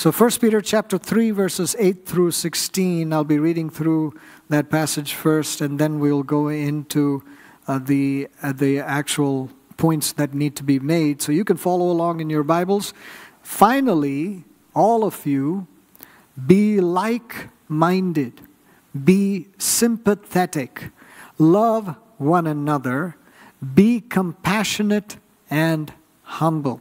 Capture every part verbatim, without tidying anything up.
So First Peter chapter three, verses eight through sixteen, I'll be reading through that passage first, and then we'll go into uh, the, uh, the actual points that need to be made. So you can follow along in your Bibles. Finally, all of you, be like-minded, be sympathetic, love one another, be compassionate and humble.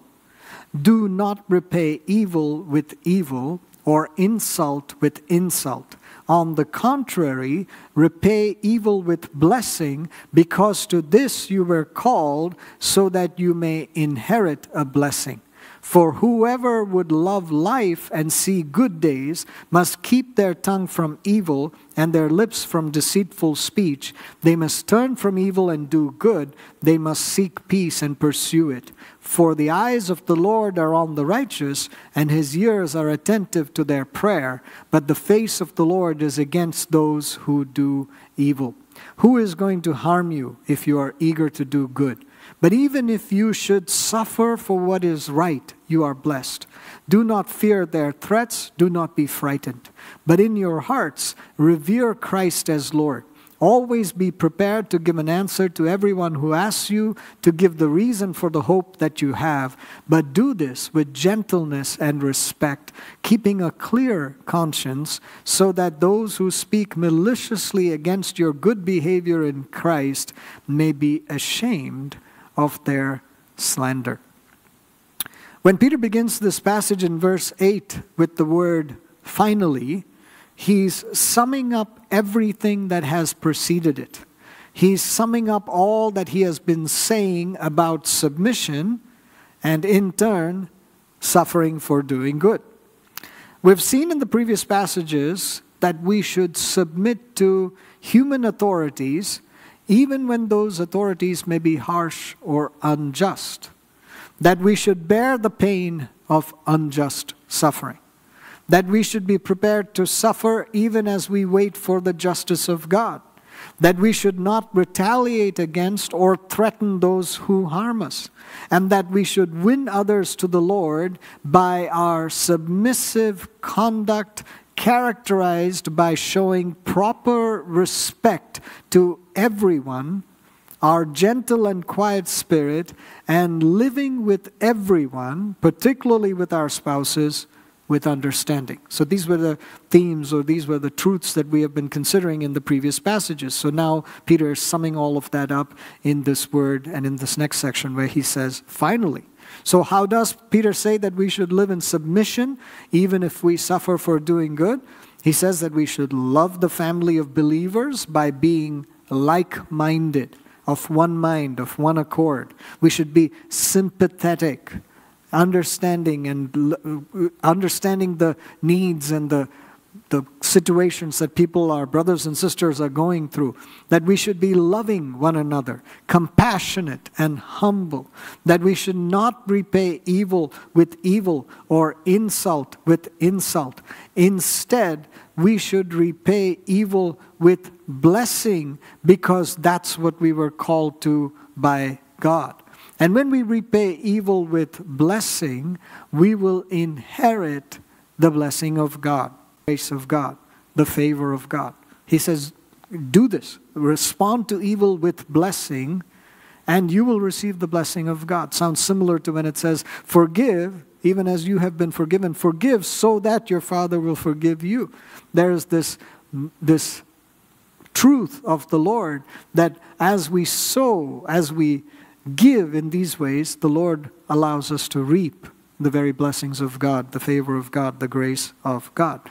Do not repay evil with evil or insult with insult. On the contrary, repay evil with blessing, because to this you were called, so that you may inherit a blessing. For whoever would love life and see good days must keep their tongue from evil and their lips from deceitful speech. They must turn from evil and do good. They must seek peace and pursue it. For the eyes of the Lord are on the righteous, and his ears are attentive to their prayer. But the face of the Lord is against those who do evil. Who is going to harm you if you are eager to do good? But even if you should suffer for what is right, you are blessed. Do not fear their threats, do not be frightened. But in your hearts, revere Christ as Lord. Always be prepared to give an answer to everyone who asks you to give the reason for the hope that you have, but do this with gentleness and respect, keeping a clear conscience, so that those who speak maliciously against your good behavior in Christ may be ashamed of their slander. When Peter begins this passage in verse eight with the word finally, he's summing up everything that has preceded it. He's summing up all that he has been saying about submission and, in turn, suffering for doing good. We've seen in the previous passages that we should submit to human authorities, even when those authorities may be harsh or unjust. That we should bear the pain of unjust suffering. That we should be prepared to suffer even as we wait for the justice of God. That we should not retaliate against or threaten those who harm us. And that we should win others to the Lord by our submissive conduct, characterized by showing proper respect to everyone, our gentle and quiet spirit, and living with everyone, particularly with our spouses, with understanding. So these were the themes, or these were the truths that we have been considering in the previous passages. So now Peter is summing all of that up in this word and in this next section where he says, finally. So how does Peter say that we should live in submission even if we suffer for doing good? He says that we should love the family of believers by being like-minded, of one mind, of one accord. We should be sympathetic, understanding and understanding the needs and the, the situations that people, our brothers and sisters, are going through. That we should be loving one another, compassionate and humble. That we should not repay evil with evil or insult with insult. Instead, we should repay evil with blessing, because that's what we were called to by God. And when we repay evil with blessing, we will inherit the blessing of God, the grace of God, the favor of God. He says, do this. Respond to evil with blessing, and you will receive the blessing of God. Sounds similar to when it says, forgive, even as you have been forgiven. Forgive so that your Father will forgive you. There is this, this truth of the Lord that as we sow, as we give in these ways, the Lord allows us to reap the very blessings of God, the favor of God, the grace of God.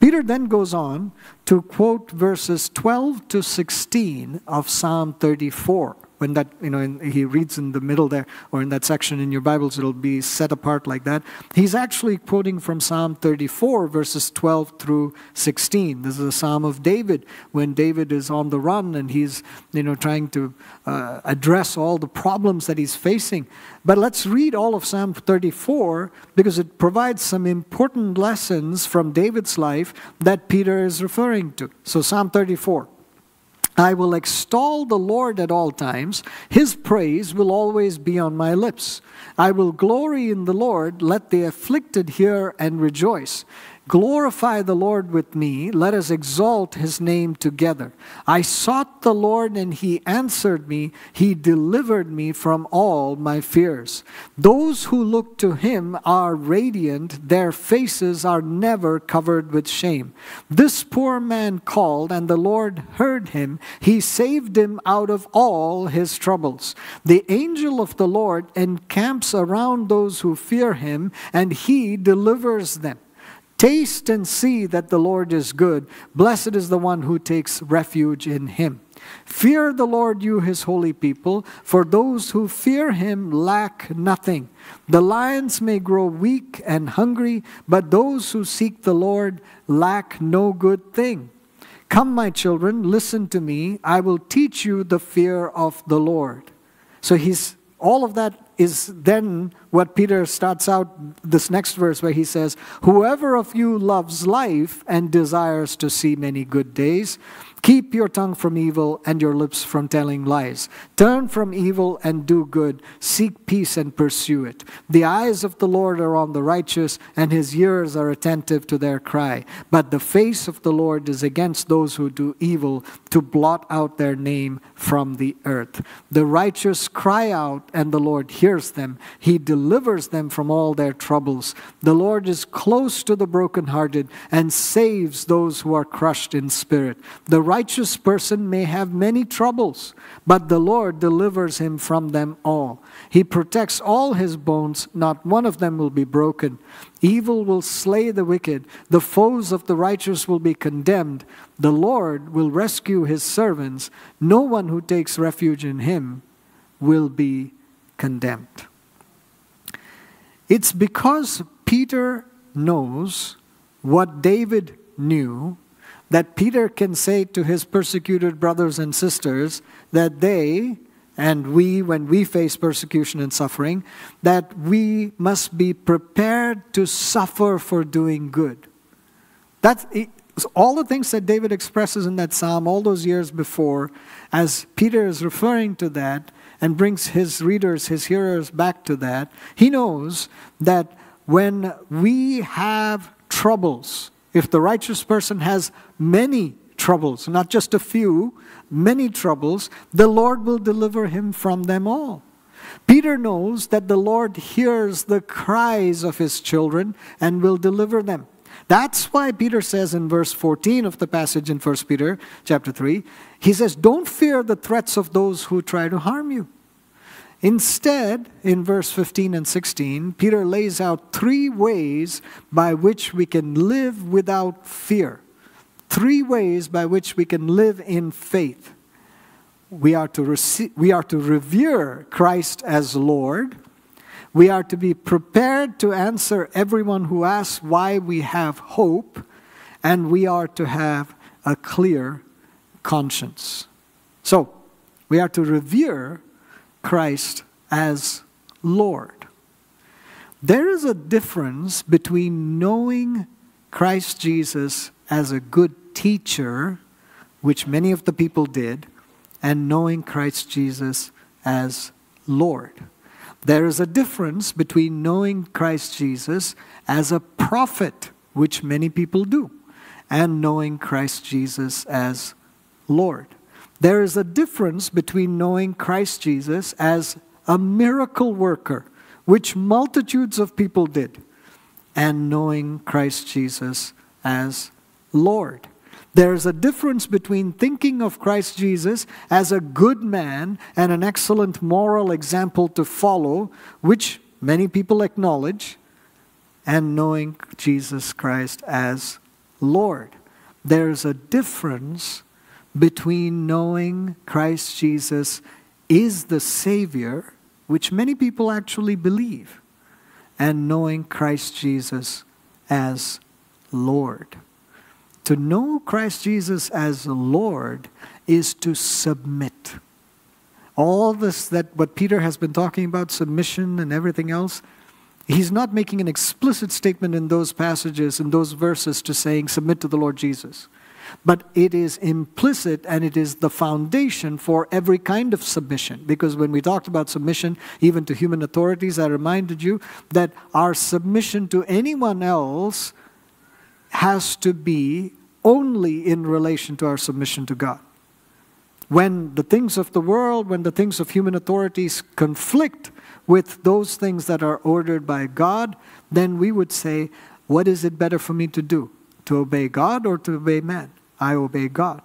Peter then goes on to quote verses twelve to sixteen of Psalm thirty-four. When that, you know, in, he reads in the middle there, or in that section in your Bibles, it'll be set apart like that. He's actually quoting from Psalm thirty-four, verses twelve through sixteen. This is a Psalm of David, when David is on the run and he's, you know, trying to uh, address all the problems that he's facing. But let's read all of Psalm thirty-four, because it provides some important lessons from David's life that Peter is referring to. So Psalm thirty-four. I will extol the Lord at all times. His praise will always be on my lips. I will glory in the Lord. Let the afflicted hear and rejoice. Glorify the Lord with me. Let us exalt his name together. I sought the Lord and he answered me. He delivered me from all my fears. Those who look to him are radiant. Their faces are never covered with shame. This poor man called and the Lord heard him. He saved him out of all his troubles. The angel of the Lord encamps around those who fear him and he delivers them. Taste and see that the Lord is good. Blessed is the one who takes refuge in him. Fear the Lord, you his holy people, for those who fear him lack nothing. The lions may grow weak and hungry, but those who seek the Lord lack no good thing. Come, my children, listen to me. I will teach you the fear of the Lord. So he's all of that is then what Peter starts out this next verse where he says, whoever of you loves life and desires to see many good days, keep your tongue from evil and your lips from telling lies. Turn from evil and do good. Seek peace and pursue it. The eyes of the Lord are on the righteous, and his ears are attentive to their cry. But the face of the Lord is against those who do evil, to blot out their name from the earth. The righteous cry out, and the Lord hears them. He delivers them from all their troubles. The Lord is close to the brokenhearted and saves those who are crushed in spirit. The righteous person may have many troubles, but the Lord delivers him from them all. He protects all his bones. Not one of them will be broken. Evil will slay the wicked. The foes of the righteous will be condemned. The Lord will rescue his servants. No one who takes refuge in him will be condemned. It's because Peter knows what David knew that Peter can say to his persecuted brothers and sisters that they, and we, when we face persecution and suffering, that we must be prepared to suffer for doing good. That's it. So all the things that David expresses in that psalm all those years before, as Peter is referring to that and brings his readers, his hearers back to that, he knows that when we have troubles, if the righteous person has many troubles, not just a few, many troubles, the Lord will deliver him from them all. Peter knows that the Lord hears the cries of his children and will deliver them. That's why Peter says in verse fourteen of the passage in First Peter chapter three, he says, don't fear the threats of those who try to harm you. Instead, in verse fifteen and sixteen, Peter lays out three ways by which we can live without fear. Three ways by which we can live in faith. We are to receive, we are to revere Christ as Lord. We are to be prepared to answer everyone who asks why we have hope, and we are to have a clear conscience. So, we are to revere Christ as Lord. There is a difference between knowing Christ Jesus as a good teacher, which many of the people did, and knowing Christ Jesus as Lord. There is a difference between knowing Christ Jesus as a prophet, which many people do, and knowing Christ Jesus as Lord. There is a difference between knowing Christ Jesus as a miracle worker, which multitudes of people did, and knowing Christ Jesus as Lord. There is a difference between thinking of Christ Jesus as a good man and an excellent moral example to follow, which many people acknowledge, and knowing Jesus Christ as Lord. There is a difference between knowing Christ Jesus is the Savior, which many people actually believe, and knowing Christ Jesus as Lord. To know Christ Jesus as Lord is to submit. All this, that what Peter has been talking about, submission and everything else, he's not making an explicit statement in those passages, in those verses, to saying, submit to the Lord Jesus. but it is implicit and it is the foundation for every kind of submission. Because when we talked about submission, even to human authorities, I reminded you that our submission to anyone else has to be only in relation to our submission to God. When the things of the world, when the things of human authorities conflict with those things that are ordered by God, then we would say, what is it better for me to do? To obey God or to obey man? I obey God.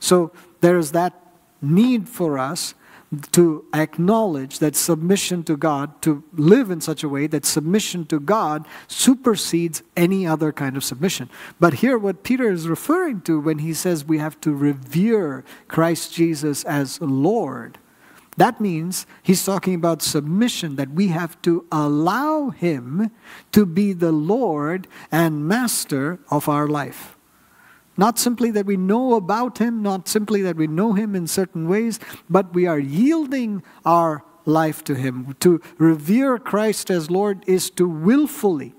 So there is that need for us to acknowledge that submission to God, to live in such a way that submission to God supersedes any other kind of submission. But here what Peter is referring to when he says we have to revere Christ Jesus as Lord, that means he's talking about submission, that we have to allow him to be the Lord and master of our life. Not simply that we know about him, not simply that we know him in certain ways, but we are yielding our life to him. To revere Christ as Lord is to willfully,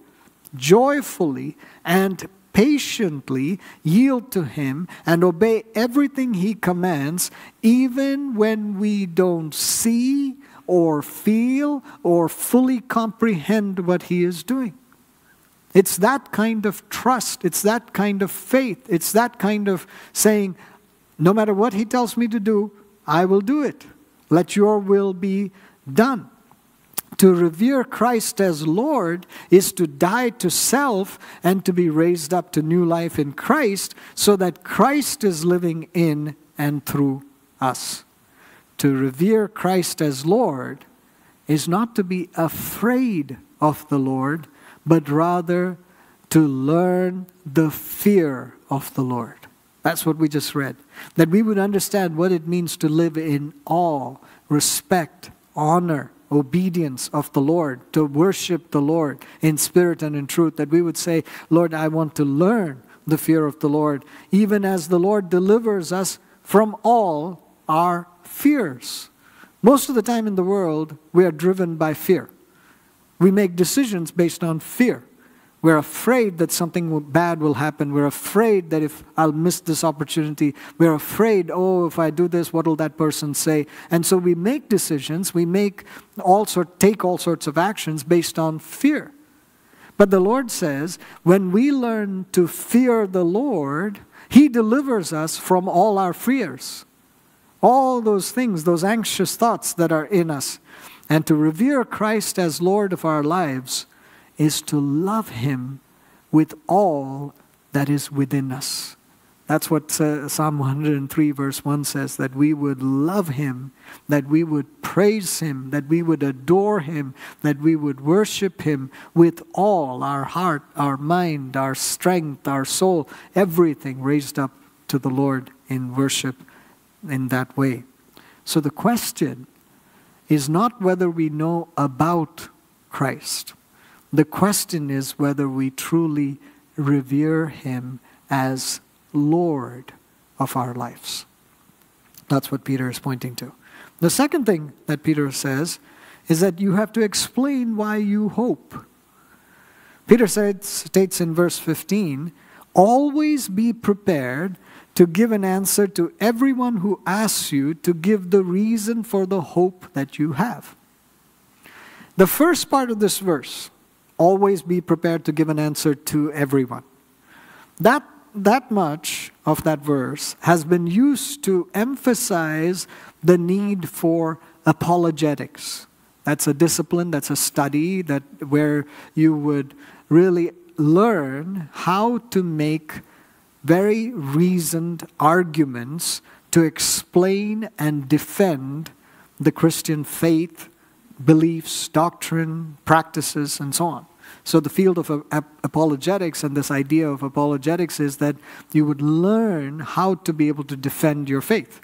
joyfully, and patiently yield to him and obey everything he commands, even when we don't see or feel or fully comprehend what he is doing. It's that kind of trust. It's that kind of faith. It's that kind of saying, no matter what he tells me to do, I will do it. Let your will be done. To revere Christ as Lord is to die to self and to be raised up to new life in Christ, so that Christ is living in and through us. To revere Christ as Lord is not to be afraid of the Lord, but rather to learn the fear of the Lord. That's what we just read. That we would understand what it means to live in awe, respect, honor, obedience of the Lord, to worship the Lord in spirit and in truth, that we would say, Lord, I want to learn the fear of the Lord, even as the Lord delivers us from all our fears. Most of the time in the world, we are driven by fear. We make decisions based on fear. We're afraid that something bad will happen. We're afraid that if I'll miss this opportunity, we're afraid, oh, if I do this, what will that person say? And so we make decisions, we make all sort, take all sorts of actions based on fear. But the Lord says, when we learn to fear the Lord, he delivers us from all our fears. All those things, those anxious thoughts that are in us. And to revere Christ as Lord of our lives is to love him with all that is within us. That's what uh, Psalm one hundred three verse one says, that we would love him, that we would praise him, that we would adore him, that we would worship him with all our heart, our mind, our strength, our soul, everything raised up to the Lord in worship in that way. So the question is not whether we know about Christ. The question is whether we truly revere him as Lord of our lives. That's what Peter is pointing to. The second thing that Peter says is that you have to explain why you hope. Peter says, states in verse fifteen, always be prepared to give an answer to everyone who asks you to give the reason for the hope that you have. The first part of this verse, always be prepared to give an answer to everyone. That, that much of that verse has been used to emphasize the need for apologetics. That's a discipline, that's a study that where you would really learn how to make very reasoned arguments to explain and defend the Christian faith, beliefs, doctrine, practices, and so on. So the field of ap apologetics and this idea of apologetics is that you would learn how to be able to defend your faith.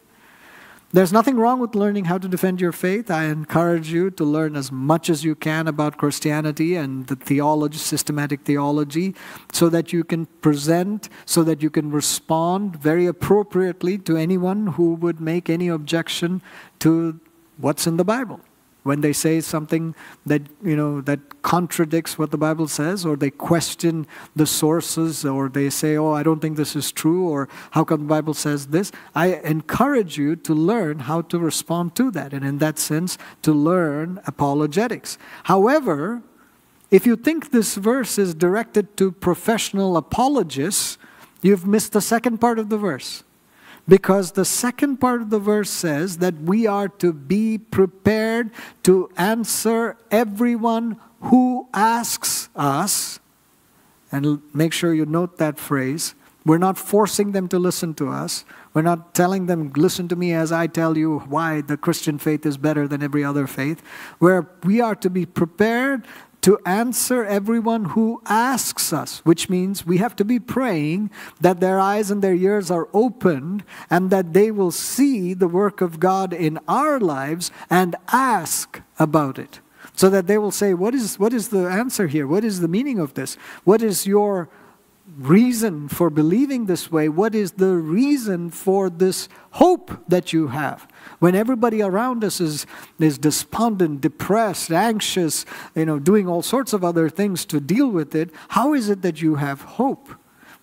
There's nothing wrong with learning how to defend your faith. I encourage you to learn as much as you can about Christianity and the theology, systematic theology, so that you can present, so that you can respond very appropriately to anyone who would make any objection to what's in the Bible. when they say something that, you know, that contradicts what the Bible says, or they question the sources, or they say, oh, I don't think this is true, or how come the Bible says this? I encourage you to learn how to respond to that, and in that sense, to learn apologetics. However, if you think this verse is directed to professional apologists, you've missed the second part of the verse. Because the second part of the verse says that we are to be prepared to answer everyone who asks us. And make sure you note that phrase. We're not forcing them to listen to us. We're not telling them, listen to me as I tell you why the Christian faith is better than every other faith. Where we are to be prepared to answer everyone who asks us, which means we have to be praying that their eyes and their ears are opened and that they will see the work of God in our lives and ask about it. So that they will say, what is, what is the answer here? What is the meaning of this? What is your reason for believing this way? What is the reason for this hope that you have? When everybody around us is, is despondent, depressed, anxious, you know, doing all sorts of other things to deal with it, how is it that you have hope?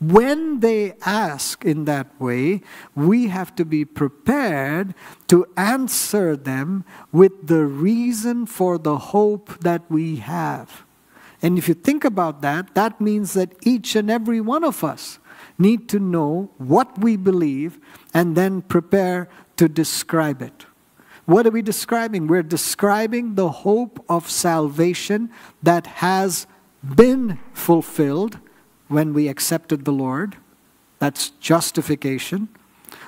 When they ask in that way, we have to be prepared to answer them with the reason for the hope that we have. And if you think about that, that means that each and every one of us need to know what we believe and then prepare to describe it. What are we describing? We're describing the hope of salvation that has been fulfilled when we accepted the Lord. That's justification.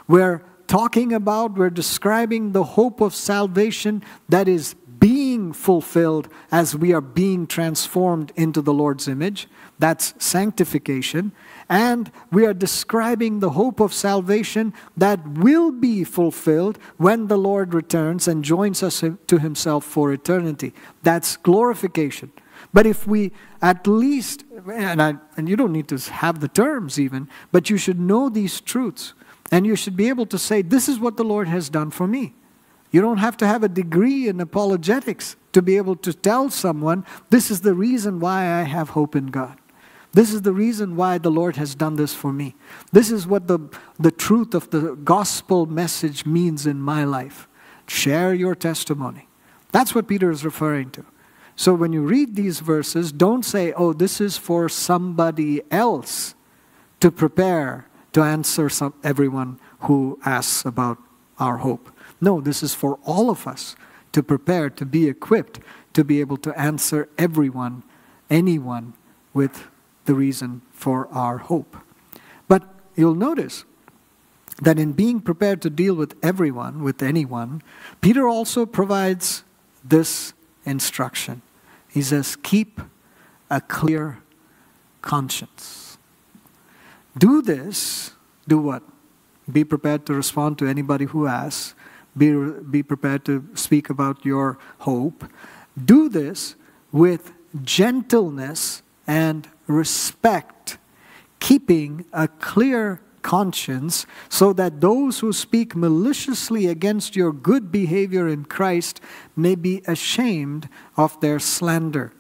We're talking about, we're describing the hope of salvation that is being fulfilled as we are being transformed into the Lord's image. That's sanctification. And we are describing the hope of salvation that will be fulfilled when the Lord returns and joins us to himself for eternity. That's glorification. But if we at least, and, I, and you don't need to have the terms even, but you should know these truths. And you should be able to say, this is what the Lord has done for me. You don't have to have a degree in apologetics to be able to tell someone, this is the reason why I have hope in God. This is the reason why the Lord has done this for me. This is what the, the truth of the gospel message means in my life. Share your testimony. That's what Peter is referring to. So when you read these verses, don't say, oh, this is for somebody else to prepare to answer some, everyone who asks about our hope. No, this is for all of us to prepare, to be equipped, to be able to answer everyone, anyone, with the reason for our hope. But you'll notice that in being prepared to deal with everyone, with anyone, Peter also provides this instruction. He says, keep a clear conscience. Do this, do what? Be prepared to respond to anybody who asks. Be, be prepared to speak about your hope. Do this with gentleness and respect, keeping a clear conscience, so that those who speak maliciously against your good behavior in Christ may be ashamed of their slander.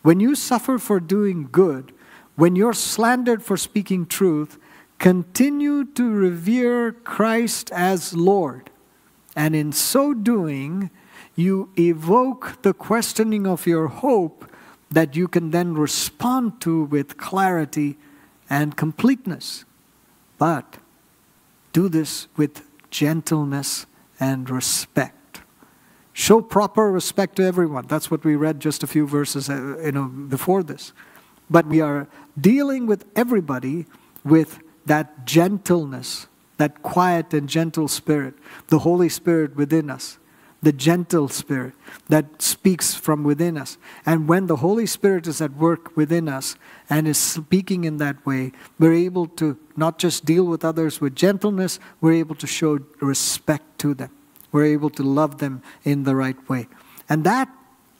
When you suffer for doing good, when you're slandered for speaking truth, continue to revere Christ as Lord. And in so doing, you evoke the questioning of your hope that you can then respond to with clarity and completeness. But do this with gentleness and respect. Show proper respect to everyone. That's what we read just a few verses, you know, before this. But we are dealing with everybody with that gentleness, that quiet and gentle spirit, the Holy Spirit within us, the gentle spirit that speaks from within us. And when the Holy Spirit is at work within us and is speaking in that way, we're able to not just deal with others with gentleness, we're able to show respect to them. We're able to love them in the right way. And that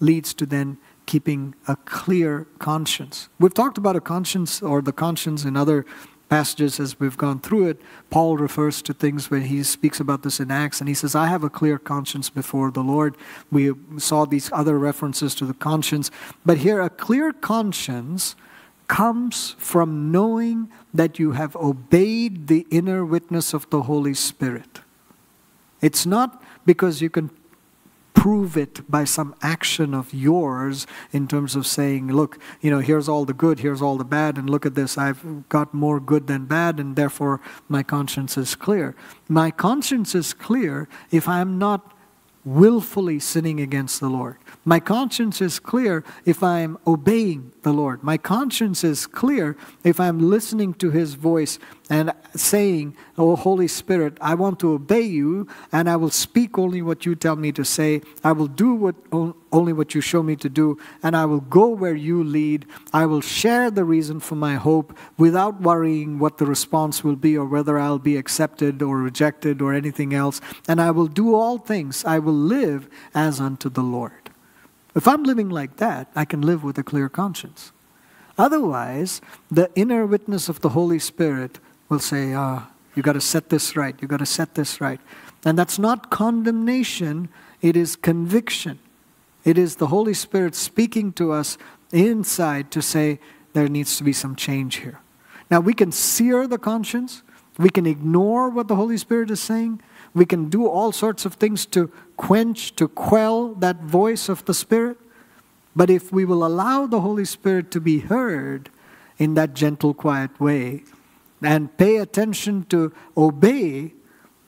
leads to then keeping a clear conscience. We've talked about a conscience or the conscience in other passages as we've gone through it, Paul refers to things when he speaks about this in Acts, and he says, I have a clear conscience before the Lord. We saw these other references to the conscience. But here, a clear conscience comes from knowing that you have obeyed the inner witness of the Holy Spirit. It's not because you can prove it by some action of yours in terms of saying, look, you know, here's all the good, here's all the bad, and look at this, I've got more good than bad, and therefore my conscience is clear. My conscience is clear if I'm not willfully sinning against the Lord. My conscience is clear if I'm obeying the Lord. My conscience is clear if I'm listening to His voice and saying, oh, Holy Spirit, I want to obey you, and I will speak only what you tell me to say. I will do what, only what you show me to do, and I will go where you lead. I will share the reason for my hope without worrying what the response will be or whether I'll be accepted or rejected or anything else. And I will do all things. I will live as unto the Lord. If I'm living like that, I can live with a clear conscience. Otherwise, the inner witness of the Holy Spirit will say, ah, you've got to set this right, you've got to set this right. And that's not condemnation, it is conviction. It is the Holy Spirit speaking to us inside to say, there needs to be some change here. Now, we can sear the conscience, we can ignore what the Holy Spirit is saying, we can do all sorts of things to quench, to quell that voice of the Spirit. But if we will allow the Holy Spirit to be heard in that gentle, quiet way and pay attention to obey,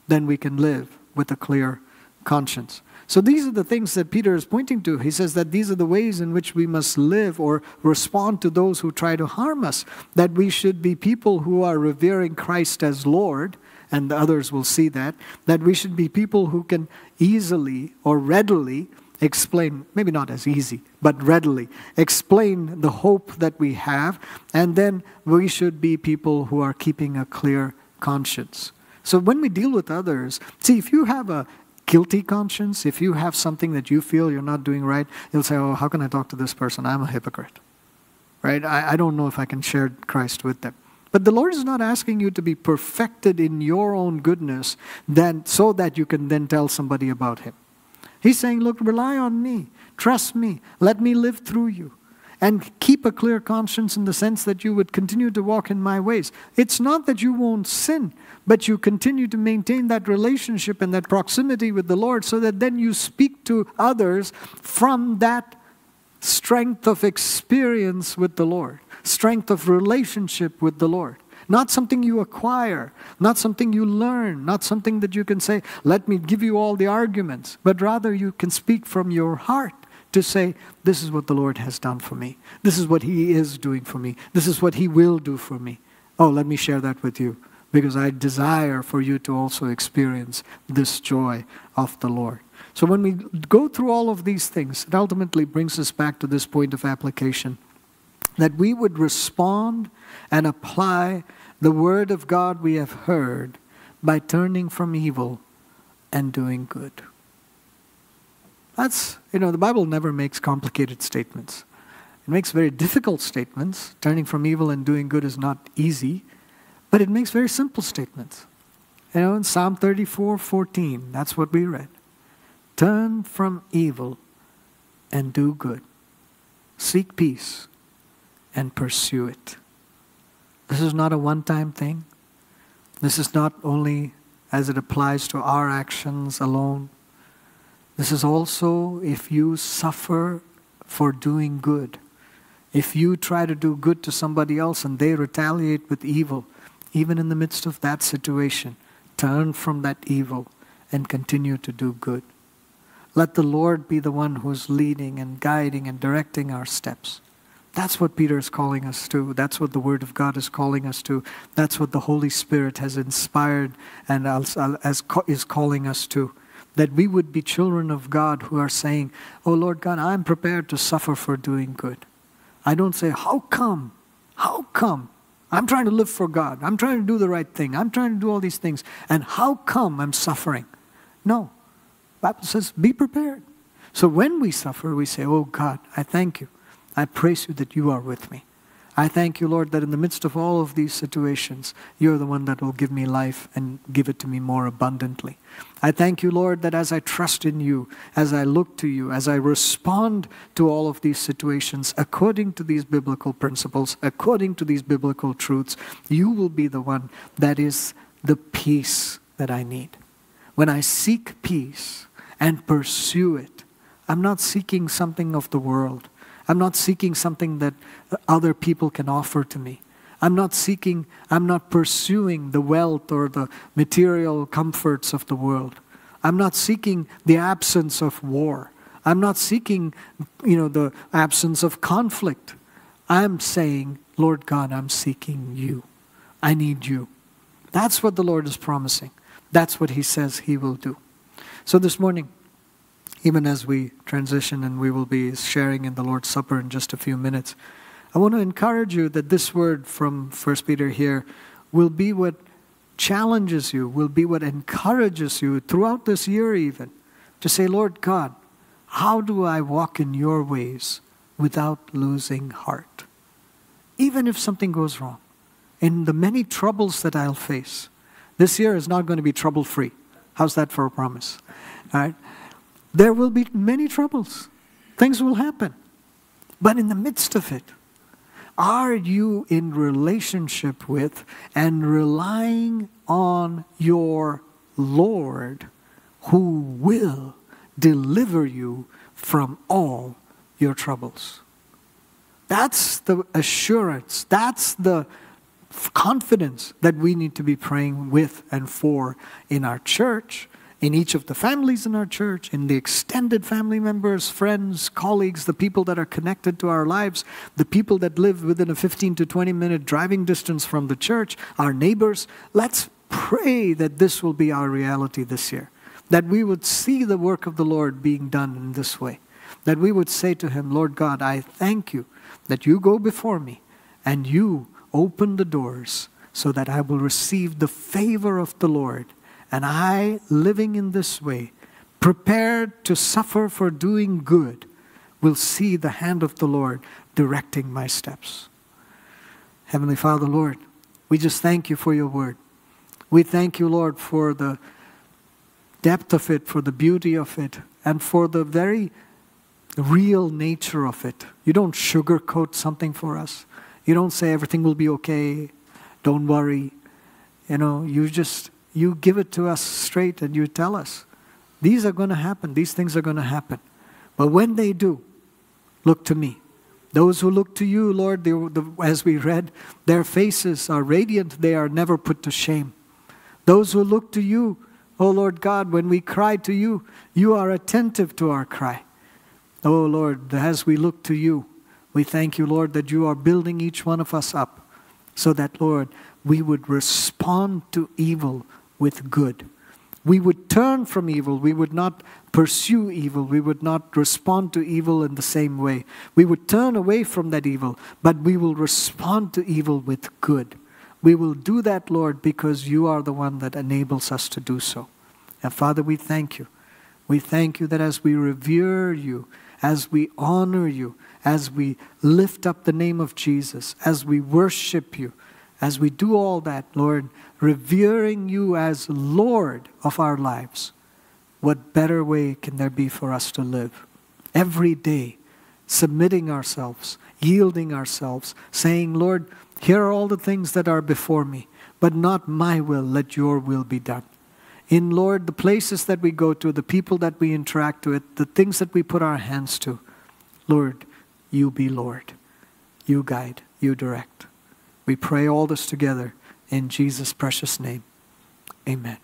then we can live with a clear conscience. So these are the things that Peter is pointing to. He says that these are the ways in which we must live or respond to those who try to harm us, that we should be people who are revering Christ as Lord, and the others will see that, that we should be people who can easily or readily explain, maybe not as easy, but readily, explain the hope that we have, and then we should be people who are keeping a clear conscience. So when we deal with others, see, if you have a guilty conscience, if you have something that you feel you're not doing right, you'll say, oh, how can I talk to this person? I'm a hypocrite, right? I, I don't know if I can share Christ with them. But the Lord is not asking you to be perfected in your own goodness then, so that you can then tell somebody about Him. He's saying, look, rely on me. Trust me. Let me live through you. And keep a clear conscience in the sense that you would continue to walk in my ways. It's not that you won't sin, but you continue to maintain that relationship and that proximity with the Lord so that then you speak to others from that strength of experience with the Lord. Strength of relationship with the Lord. Not something you acquire, not something you learn, not something that you can say, let me give you all the arguments, but rather you can speak from your heart to say, this is what the Lord has done for me. This is what He is doing for me. This is what He will do for me. Oh, let me share that with you, because I desire for you to also experience this joy of the Lord. So when we go through all of these things, it ultimately brings us back to this point of application, that we would respond and apply the word of God we have heard by turning from evil and doing good. That's, you know, the Bible never makes complicated statements. It makes very difficult statements. Turning from evil and doing good is not easy, but it makes very simple statements. You know, in Psalm thirty-four fourteen, that's what we read. Turn from evil and do good. Seek peace and pursue it. This is not a one-time thing. This is not only as it applies to our actions alone. This is also if you suffer for doing good. If you try to do good to somebody else and they retaliate with evil, even in the midst of that situation, turn from that evil and continue to do good. Let the Lord be the one who is leading and guiding and directing our steps. That's what Peter is calling us to. That's what the Word of God is calling us to. That's what the Holy Spirit has inspired and is calling us to. That we would be children of God who are saying, oh Lord God, I'm prepared to suffer for doing good. I don't say, how come? How come? I'm trying to live for God. I'm trying to do the right thing. I'm trying to do all these things. And how come I'm suffering? No. The Bible says, be prepared. So when we suffer, we say, oh God, I thank you. I praise you that you are with me. I thank you, Lord, that in the midst of all of these situations, you're the one that will give me life and give it to me more abundantly. I thank you, Lord, that as I trust in you, as I look to you, as I respond to all of these situations, according to these biblical principles, according to these biblical truths, you will be the one that is the peace that I need. When I seek peace and pursue it, I'm not seeking something of the world. I'm not seeking something that other people can offer to me. I'm not seeking, I'm not pursuing the wealth or the material comforts of the world. I'm not seeking the absence of war. I'm not seeking, you know, the absence of conflict. I'm saying, Lord God, I'm seeking you. I need you. That's what the Lord is promising. That's what he says he will do. So this morning, even as we transition, and we will be sharing in the Lord's Supper in just a few minutes, I want to encourage you that this word from First Peter here will be what challenges you, will be what encourages you throughout this year even, to say, Lord God, how do I walk in your ways without losing heart? Even if something goes wrong, in the many troubles that I'll face, this year is not going to be trouble-free. How's that for a promise? All right? There will be many troubles. Things will happen. But in the midst of it, are you in relationship with and relying on your Lord, who will deliver you from all your troubles? That's the assurance. That's the confidence that we need to be praying with and for in our church, in each of the families in our church, in the extended family members, friends, colleagues, the people that are connected to our lives, the people that live within a fifteen to twenty minute driving distance from the church, our neighbors. Let's pray that this will be our reality this year, that we would see the work of the Lord being done in this way, that we would say to him, Lord God, I thank you that you go before me and you open the doors so that I will receive the favor of the Lord. And I, living in this way, prepared to suffer for doing good, will see the hand of the Lord directing my steps. Heavenly Father, Lord, we just thank you for your word. We thank you, Lord, for the depth of it, for the beauty of it, and for the very real nature of it. You don't sugarcoat something for us. You don't say everything will be okay, don't worry. You know, you just... You give it to us straight and you tell us, these are going to happen, these things are going to happen. But when they do, look to me. Those who look to you, Lord, they, the, as we read, their faces are radiant, they are never put to shame. Those who look to you, oh Lord God, when we cry to you, you are attentive to our cry. Oh Lord, as we look to you, we thank you, Lord, that you are building each one of us up so that, Lord, we would respond to evil with good. We would turn from evil. We would not pursue evil. We would not respond to evil in the same way. We would turn away from that evil, but we will respond to evil with good. We will do that, Lord, because you are the one that enables us to do so. And Father, we thank you. We thank you that as we revere you, as we honor you, as we lift up the name of Jesus, as we worship you, as we do all that, Lord, revering you as Lord of our lives, what better way can there be for us to live? Every day, submitting ourselves, yielding ourselves, saying, Lord, here are all the things that are before me, but not my will, let your will be done. In, Lord, the places that we go to, the people that we interact with, the things that we put our hands to, Lord, you be Lord. You guide, you direct. We pray all this together in Jesus' precious name. Amen.